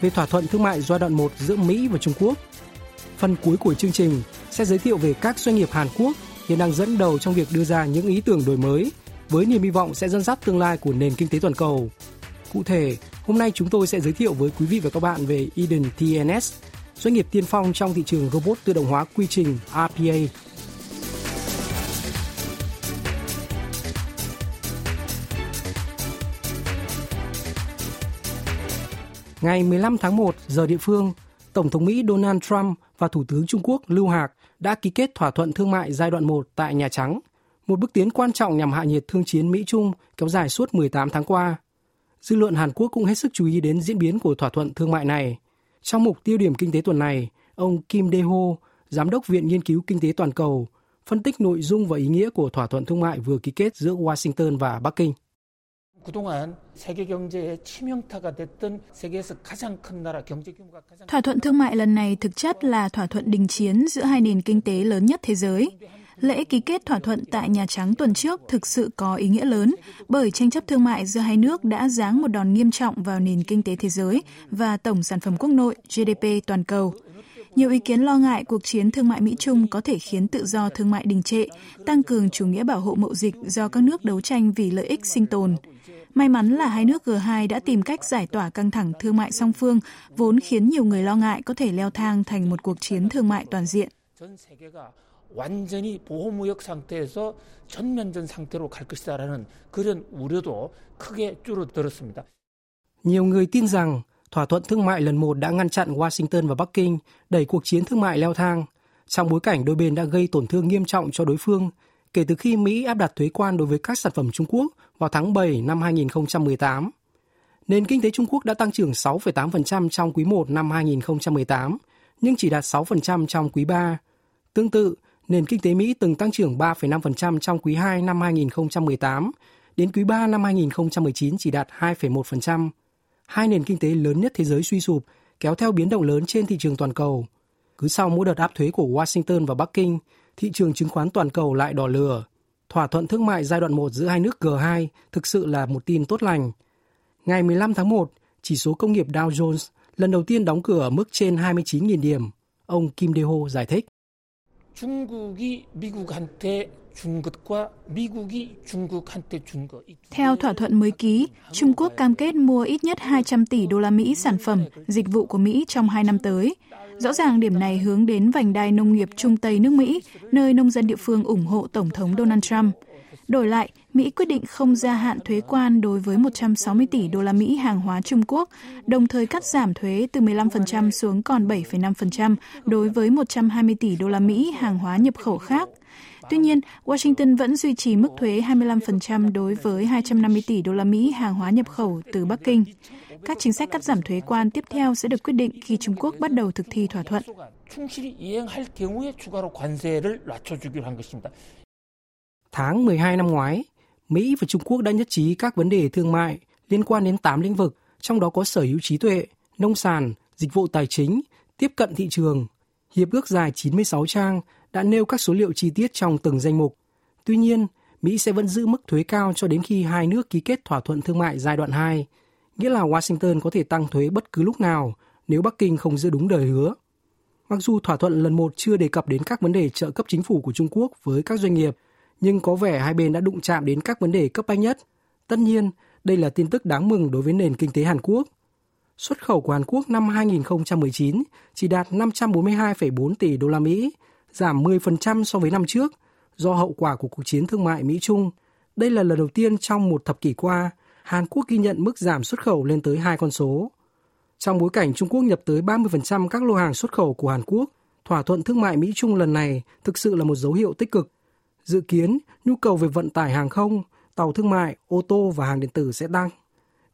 về thỏa thuận thương mại giai đoạn 1 giữa Mỹ và Trung Quốc. Phần cuối của chương trình sẽ giới thiệu về các doanh nghiệp Hàn Quốc hiện đang dẫn đầu trong việc đưa ra những ý tưởng đổi mới với niềm hy vọng sẽ dẫn dắt tương lai của nền kinh tế toàn cầu. Cụ thể, hôm nay chúng tôi sẽ giới thiệu với quý vị và các bạn về Eden TNS, doanh nghiệp tiên phong trong thị trường robot tự động hóa quy trình RPA. Ngày 15 tháng 1 giờ địa phương, Tổng thống Mỹ Donald Trump và Thủ tướng Trung Quốc Lưu Hạc đã ký kết thỏa thuận thương mại giai đoạn 1 tại Nhà Trắng, một bước tiến quan trọng nhằm hạ nhiệt thương chiến Mỹ-Trung kéo dài suốt 18 tháng qua. Dư luận Hàn Quốc cũng hết sức chú ý đến diễn biến của thỏa thuận thương mại này. Trong mục tiêu điểm kinh tế tuần này, ông Kim Dae-ho, Giám đốc Viện Nghiên cứu Kinh tế Toàn cầu, phân tích nội dung và ý nghĩa của thỏa thuận thương mại vừa ký kết giữa Washington và Bắc Kinh. Thỏa thuận thương mại lần này thực chất là thỏa thuận đình chiến giữa hai nền kinh tế lớn nhất thế giới. Lễ ký kết thỏa thuận tại Nhà Trắng tuần trước thực sự có ý nghĩa lớn bởi tranh chấp thương mại giữa hai nước đã giáng một đòn nghiêm trọng vào nền kinh tế thế giới và tổng sản phẩm quốc nội GDP toàn cầu. Nhiều ý kiến lo ngại cuộc chiến thương mại Mỹ-Trung có thể khiến tự do thương mại đình trệ, tăng cường chủ nghĩa bảo hộ mậu dịch do các nước đấu tranh vì lợi ích sinh tồn. May mắn là hai nước G2 đã tìm cách giải tỏa căng thẳng thương mại song phương, vốn khiến nhiều người lo ngại có thể leo thang thành một cuộc chiến thương mại toàn diện. Nhiều người tin rằng thỏa thuận thương mại lần một đã ngăn chặn Washington và Bắc Kinh đẩy cuộc chiến thương mại leo thang, trong bối cảnh đôi bên đã gây tổn thương nghiêm trọng cho đối phương kể từ khi Mỹ áp đặt thuế quan đối với các sản phẩm Trung Quốc vào tháng 7 năm 2018. Nền kinh tế Trung Quốc đã tăng trưởng 6,8% trong quý 1 năm 2018, nhưng chỉ đạt 6% trong quý 3. Tương tự, nền kinh tế Mỹ từng tăng trưởng 3,5% trong quý 2 năm 2018, đến quý 3 năm 2019 chỉ đạt 2,1%. Hai nền kinh tế lớn nhất thế giới suy sụp, kéo theo biến động lớn trên thị trường toàn cầu. Cứ sau mỗi đợt áp thuế của Washington và Bắc Kinh, thị trường chứng khoán toàn cầu lại đỏ lửa. Thỏa thuận thương mại giai đoạn 1 giữa hai nước G2 thực sự là một tin tốt lành. Ngày 15 tháng 1, chỉ số công nghiệp Dow Jones lần đầu tiên đóng cửa ở mức trên 29.000 điểm. Ông Kim Dae-ho giải thích. Theo thỏa thuận mới ký, Trung Quốc cam kết mua ít nhất 200 tỷ đô la Mỹ sản phẩm, dịch vụ của Mỹ trong 2 năm tới. Rõ ràng điểm này hướng đến vành đai nông nghiệp Trung Tây nước Mỹ, nơi nông dân địa phương ủng hộ Tổng thống Donald Trump. Đổi lại, Mỹ quyết định không gia hạn thuế quan đối với 160 tỷ đô la Mỹ hàng hóa Trung Quốc, đồng thời cắt giảm thuế từ 15% xuống còn 7,5% đối với 120 tỷ đô la Mỹ hàng hóa nhập khẩu khác. Tuy nhiên, Washington vẫn duy trì mức thuế 25% đối với 250 tỷ đô la Mỹ hàng hóa nhập khẩu từ Bắc Kinh. Các chính sách cắt giảm thuế quan tiếp theo sẽ được quyết định khi Trung Quốc bắt đầu thực thi thỏa thuận. Tháng 12 năm ngoái, Mỹ và Trung Quốc đã nhất trí các vấn đề thương mại liên quan đến 8 lĩnh vực, trong đó có sở hữu trí tuệ, nông sản, dịch vụ tài chính, tiếp cận thị trường. Hiệp ước dài 96 trang đã nêu các số liệu chi tiết trong từng danh mục. Tuy nhiên, Mỹ sẽ vẫn giữ mức thuế cao cho đến khi hai nước ký kết thỏa thuận thương mại giai đoạn 2, nghĩa là Washington có thể tăng thuế bất cứ lúc nào nếu Bắc Kinh không giữ đúng lời hứa. Mặc dù thỏa thuận lần một chưa đề cập đến các vấn đề trợ cấp chính phủ của Trung Quốc với các doanh nghiệp, nhưng có vẻ hai bên đã đụng chạm đến các vấn đề cấp bách nhất. Tất nhiên, đây là tin tức đáng mừng đối với nền kinh tế Hàn Quốc. Xuất khẩu của Hàn Quốc năm 2019 chỉ đạt 542,4 tỷ đô la Mỹ, giảm 10% so với năm trước do hậu quả của cuộc chiến thương mại Mỹ-Trung. Đây là lần đầu tiên trong một thập kỷ qua, Hàn Quốc ghi nhận mức giảm xuất khẩu lên tới 2 con số. Trong bối cảnh Trung Quốc nhập tới 30% các lô hàng xuất khẩu của Hàn Quốc, thỏa thuận thương mại Mỹ-Trung lần này thực sự là một dấu hiệu tích cực. Dự kiến, nhu cầu về vận tải hàng không, tàu thương mại, ô tô và hàng điện tử sẽ tăng.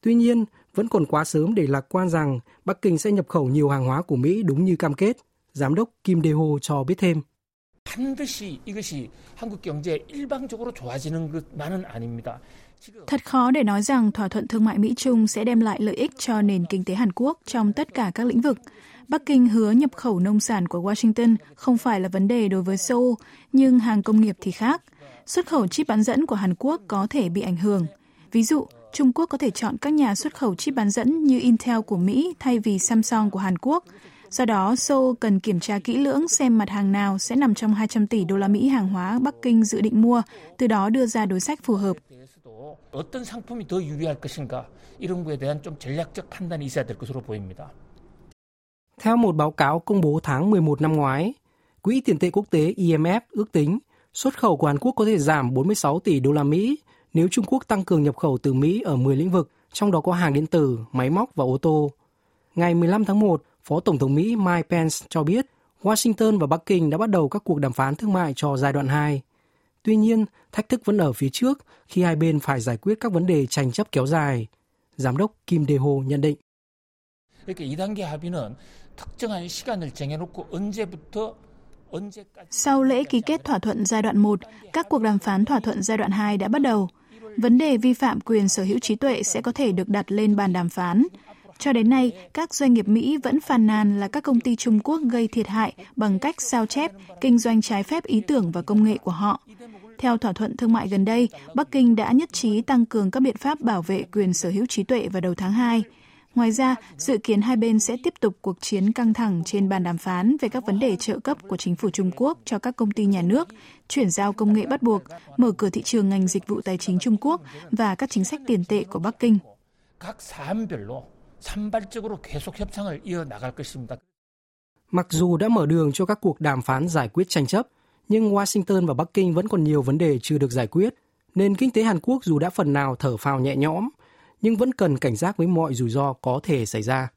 Tuy nhiên, vẫn còn quá sớm để lạc quan rằng Bắc Kinh sẽ nhập khẩu nhiều hàng hóa của Mỹ đúng như cam kết, Giám đốc Kim Dae-ho cho biết thêm. Thật khó để nói rằng thỏa thuận thương mại Mỹ-Trung sẽ đem lại lợi ích cho nền kinh tế Hàn Quốc trong tất cả các lĩnh vực. Bắc Kinh hứa nhập khẩu nông sản của Washington không phải là vấn đề đối với Seoul, nhưng hàng công nghiệp thì khác. Xuất khẩu chip bán dẫn của Hàn Quốc có thể bị ảnh hưởng. Ví dụ, Trung Quốc có thể chọn các nhà xuất khẩu chip bán dẫn như Intel của Mỹ thay vì Samsung của Hàn Quốc. Do đó, Seoul cần kiểm tra kỹ lưỡng xem mặt hàng nào sẽ nằm trong 200 tỷ đô la Mỹ hàng hóa Bắc Kinh dự định mua, từ đó đưa ra đối sách phù hợp. Theo một báo cáo công bố tháng 11 năm ngoái, Quỹ tiền tệ quốc tế IMF ước tính xuất khẩu của Hàn Quốc có thể giảm 46 tỷ đô la Mỹ nếu Trung Quốc tăng cường nhập khẩu từ Mỹ ở 10 lĩnh vực, trong đó có hàng điện tử, máy móc và ô tô. Ngày 15 tháng 1, Phó Tổng thống Mỹ Mike Pence cho biết Washington và Bắc Kinh đã bắt đầu các cuộc đàm phán thương mại cho giai đoạn 2. Tuy nhiên, thách thức vẫn ở phía trước khi hai bên phải giải quyết các vấn đề tranh chấp kéo dài. Giám đốc Kim Dae-ho nhận định. Sau lễ ký kết thỏa thuận giai đoạn 1, các cuộc đàm phán thỏa thuận giai đoạn 2 đã bắt đầu. Vấn đề vi phạm quyền sở hữu trí tuệ sẽ có thể được đặt lên bàn đàm phán. Cho đến nay, các doanh nghiệp Mỹ vẫn phàn nàn là các công ty Trung Quốc gây thiệt hại bằng cách sao chép, kinh doanh trái phép ý tưởng và công nghệ của họ. Theo thỏa thuận thương mại gần đây, Bắc Kinh đã nhất trí tăng cường các biện pháp bảo vệ quyền sở hữu trí tuệ vào đầu tháng 2. Ngoài ra, dự kiến hai bên sẽ tiếp tục cuộc chiến căng thẳng trên bàn đàm phán về các vấn đề trợ cấp của chính phủ Trung Quốc cho các công ty nhà nước, chuyển giao công nghệ bắt buộc, mở cửa thị trường ngành dịch vụ tài chính Trung Quốc và các chính sách tiền tệ của Bắc Kinh. Mặc dù đã mở đường cho các cuộc đàm phán giải quyết tranh chấp, nhưng Washington và Bắc Kinh vẫn còn nhiều vấn đề chưa được giải quyết. Nền kinh tế Hàn Quốc dù đã phần nào thở phào nhẹ nhõm, nhưng vẫn cần cảnh giác với mọi rủi ro có thể xảy ra.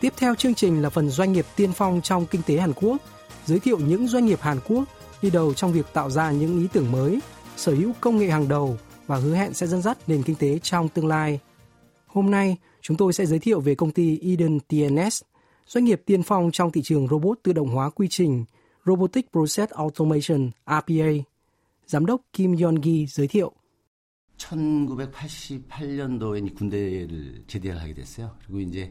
Tiếp theo chương trình là phần doanh nghiệp tiên phong trong kinh tế Hàn Quốc, giới thiệu những doanh nghiệp Hàn Quốc đi đầu trong việc tạo ra những ý tưởng mới, sở hữu công nghệ hàng đầu và hứa hẹn sẽ dẫn dắt nền kinh tế trong tương lai. Hôm nay, chúng tôi sẽ giới thiệu về công ty Eden TNS, doanh nghiệp tiên phong trong thị trường robot tự động hóa quy trình, Robotic Process Automation, RPA. Giám đốc Kim Yong Gi giới thiệu. 1988년도에 군대를 제대를 하게 됐어요. 그리고 이제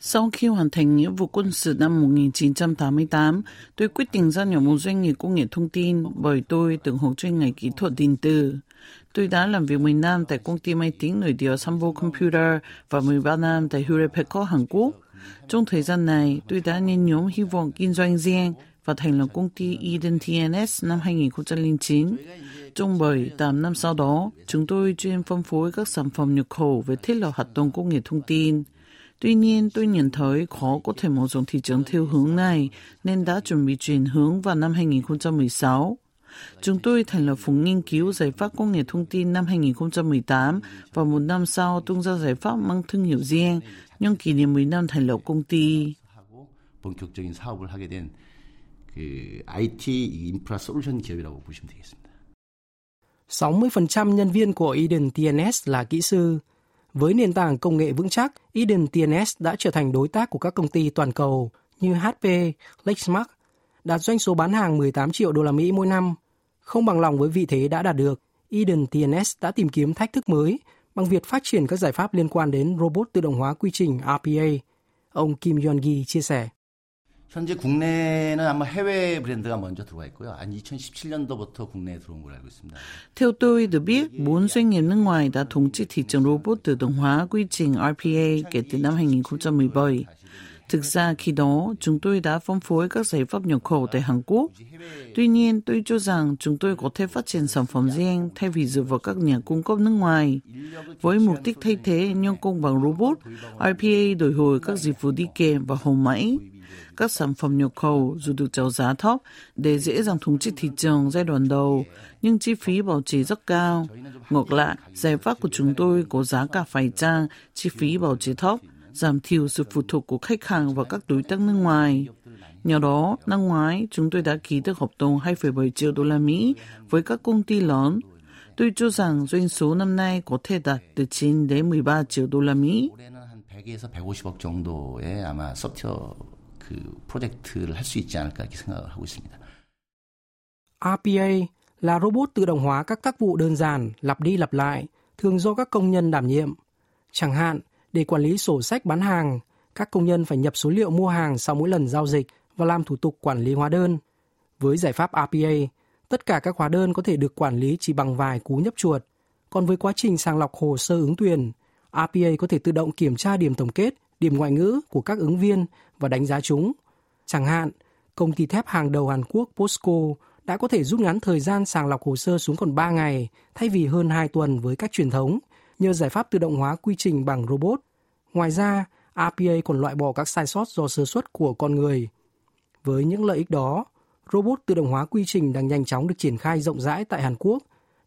Sau khi hoàn thành nghĩa vụ quân sự năm 1988, tôi quyết định gia nhập một doanh nghiệp công nghệ thông tin bởi tôi từng học chuyên ngành kỹ thuật điện tử. Tôi đã làm việc 10 năm tại công ty máy tính nổi tiếng Sambo Computer và 13 năm tại Hewlett-Packard Hàn Quốc. Trong thời gian này, tôi đã nhen nhóm hy vọng kinh doanh riêng và thành lập công ty Eden TNS năm 2009. Trong 7-8 năm sau đó, chúng tôi chuyên phân phối các sản phẩm nhập khẩu về thiết lập hoạt động công nghệ thông tin. Tuy nhiên, tôi nhận thấy khó có thể mở rộng thị trường theo hướng này, nên đã chuẩn bị chuyển hướng vào năm 2016. Chúng tôi thành lập phòng nghiên cứu giải pháp công nghệ thông tin năm 2018 và một năm sau tung ra giải pháp mang thương hiệu riêng, nhân kỷ niệm 10 năm thành lập công ty. IT Infra Solution 기업이라고 보시면 되겠습니다. 60% nhân viên của Eden TNS là kỹ sư. Với nền tảng công nghệ vững chắc, Eden TNS đã trở thành đối tác của các công ty toàn cầu như HP, Lexmark, đạt doanh số bán hàng 18 triệu đô la Mỹ mỗi năm. Không bằng lòng với vị thế đã đạt được, Eden TNS đã tìm kiếm thách thức mới bằng việc phát triển các giải pháp liên quan đến robot tự động hóa quy trình RPA. Ông Kim Yong-gi chia sẻ. 현재 국내에는 아마 해외 브랜드가 먼저 들어와 있고요. 한 2017년도부터 국내에 들어온 걸로 알고 있습니다. Theo tôi được biết, 4 doanh nghiệp nước ngoài đã thống trị thị trường robot tự động hóa quy trình RPA kể từ năm 2017. Thực ra khi đó, chúng tôi đã phân phối các giải pháp nhập khẩu tại Hàn Quốc. Tuy nhiên, tôi cho rằng chúng tôi có thể phát triển sản phẩm riêng thay vì dựa vào các nhà cung cấp nước ngoài. Với mục đích thay thế nhân công bằng robot, RPA đòi hỏi các dịch vụ đi kèm và hậu mãi. Các sản phẩm nhập khẩu dù được chào giá thấp để dễ dàng thống trị thị trường giai đoạn đầu, nhưng chi phí bảo trì rất cao. Ngược lại, giải pháp của chúng tôi có giá cả phải chăng, chi phí bảo trì thấp, giảm thiểu sự phụ thuộc của khách hàng và các đối tác nước ngoài. Nhờ đó, năm ngoái, chúng tôi đã ký được hợp đồng 2,7 triệu đô la Mỹ với các công ty lớn. Tôi cho rằng doanh số năm nay có thể đạt từ 9 đến 13 triệu đô la Mỹ. RPA là robot tự động hóa các tác vụ đơn giản, lặp đi lặp lại, thường do các công nhân đảm nhiệm. Chẳng hạn, để quản lý sổ sách bán hàng, các công nhân phải nhập số liệu mua hàng sau mỗi lần giao dịch và làm thủ tục quản lý hóa đơn. Với giải pháp RPA, tất cả các hóa đơn có thể được quản lý chỉ bằng vài cú nhấp chuột. Còn với quá trình sàng lọc hồ sơ ứng tuyển, RPA có thể tự động kiểm tra điểm tổng kết, điểm ngoại ngữ của các ứng viên và đánh giá chúng. Chẳng hạn, công ty thép hàng đầu Hàn Quốc POSCO đã có thể rút ngắn thời gian sàng lọc hồ sơ xuống còn 3 ngày thay vì hơn 2 tuần với cách truyền thống nhờ giải pháp tự động hóa quy trình bằng robot. Ngoài ra, RPA còn loại bỏ các sai sót do sơ suất của con người. Với những lợi ích đó, robot tự động hóa quy trình đang nhanh chóng được triển khai rộng rãi tại Hàn Quốc,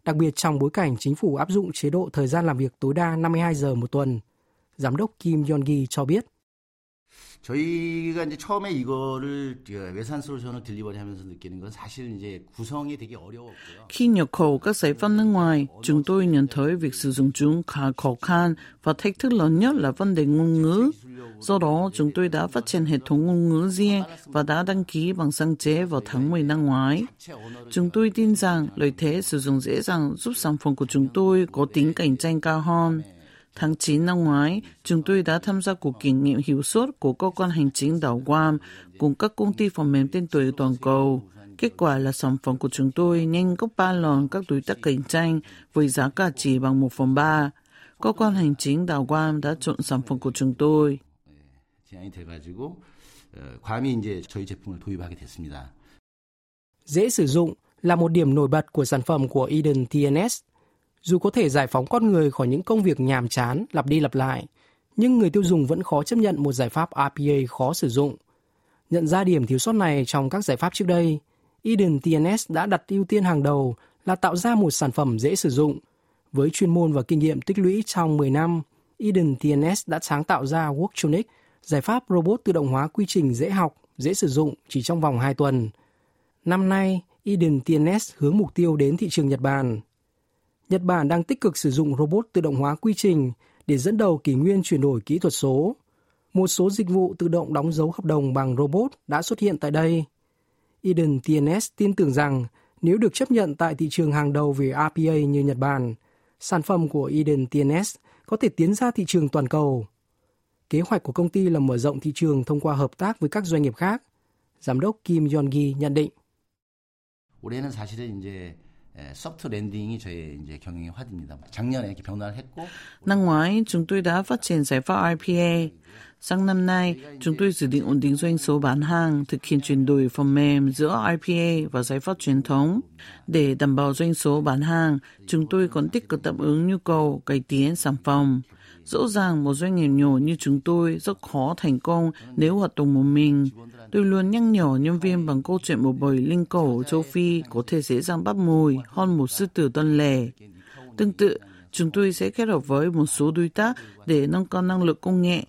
đặc biệt trong bối cảnh chính phủ áp dụng chế độ thời gian làm việc tối đa 52 giờ một tuần. Giám đốc Kim Yong Gi cho biết. Khi nhập khẩu các giải pháp nước ngoài, chúng tôi nhận thấy việc sử dụng chúng khá khó khăn và thách thức lớn nhất là vấn đề ngôn ngữ. Do đó, chúng tôi đã phát triển hệ thống ngôn ngữ riêng và đã đăng ký bằng sáng chế vào tháng 10 năm ngoái. Chúng tôi tin rằng lợi thế sử dụng dễ dàng giúp sản phẩm của chúng tôi có tính cạnh tranh cao hơn. Tháng 9 năm ngoái, chúng tôi đã tham gia cuộc kiểm nghiệm hiệu suất của cơ quan hành chính đảo Guam cùng các công ty phần mềm tên tuổi toàn cầu. Kết quả là sản phẩm của chúng tôi nhanh gấp 3 lần các đối tác cạnh tranh với giá cả chỉ bằng 1/3. Cơ quan hành chính đảo Guam đã chọn sản phẩm của chúng tôi. Dễ sử dụng là một điểm nổi bật của sản phẩm của Eden TNS. Dù có thể giải phóng con người khỏi những công việc nhàm chán, lặp đi lặp lại, nhưng người tiêu dùng vẫn khó chấp nhận một giải pháp RPA khó sử dụng. Nhận ra điểm thiếu sót này trong các giải pháp trước đây, Eden TNS đã đặt ưu tiên hàng đầu là tạo ra một sản phẩm dễ sử dụng. Với chuyên môn và kinh nghiệm tích lũy trong 10 năm, Eden TNS đã sáng tạo ra Worktronic, giải pháp robot tự động hóa quy trình dễ học, dễ sử dụng chỉ trong vòng 2 tuần. Năm nay, Eden TNS hướng mục tiêu đến thị trường Nhật Bản. Nhật Bản đang tích cực sử dụng robot tự động hóa quy trình để dẫn đầu kỷ nguyên chuyển đổi kỹ thuật số. Một số dịch vụ tự động đóng dấu hợp đồng bằng robot đã xuất hiện tại đây. Eden TNS tin tưởng rằng nếu được chấp nhận tại thị trường hàng đầu về RPA như Nhật Bản, sản phẩm của Eden TNS có thể tiến ra thị trường toàn cầu. Kế hoạch của công ty là mở rộng thị trường thông qua hợp tác với các doanh nghiệp khác. Giám đốc Kim Yong Gi nhận định. Năm ngoái, chúng tôi đã phát triển giải pháp RPA. Sang năm nay, chúng tôi dự định ổn định doanh số bán hàng, thực hiện chuyển đổi phần mềm giữa RPA và giải pháp truyền thống. Để đảm bảo doanh số bán hàng, chúng tôi còn tích cực đáp ứng nhu cầu cải tiến sản phẩm. Rõ ràng một doanh nghiệp nhỏ như chúng tôi rất khó thành công nếu hoạt động một mình. Tôi luôn nhắc nhở nhân viên bằng câu chuyện một bầy linh cẩu châu Phi có thể dễ dàng bắt mồi hơn một sư tử tuần lẻ. Tương tự, chúng tôi sẽ kết hợp với một số đối tác để nâng cao năng lực công nghệ.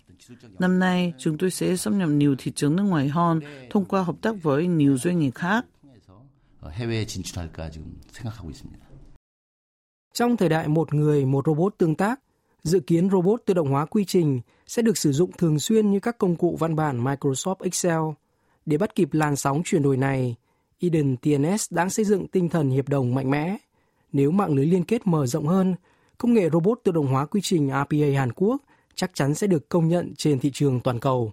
Năm nay, chúng tôi sẽ xâm nhập nhiều thị trường nước ngoài hơn thông qua hợp tác với nhiều doanh nghiệp khác. Trong thời đại một người, một robot tương tác, dự kiến robot tự động hóa quy trình sẽ được sử dụng thường xuyên như các công cụ văn bản Microsoft Excel. Để bắt kịp làn sóng chuyển đổi này, Eden TNS đang xây dựng tinh thần hiệp đồng mạnh mẽ. Nếu mạng lưới liên kết mở rộng hơn, công nghệ robot tự động hóa quy trình RPA Hàn Quốc chắc chắn sẽ được công nhận trên thị trường toàn cầu.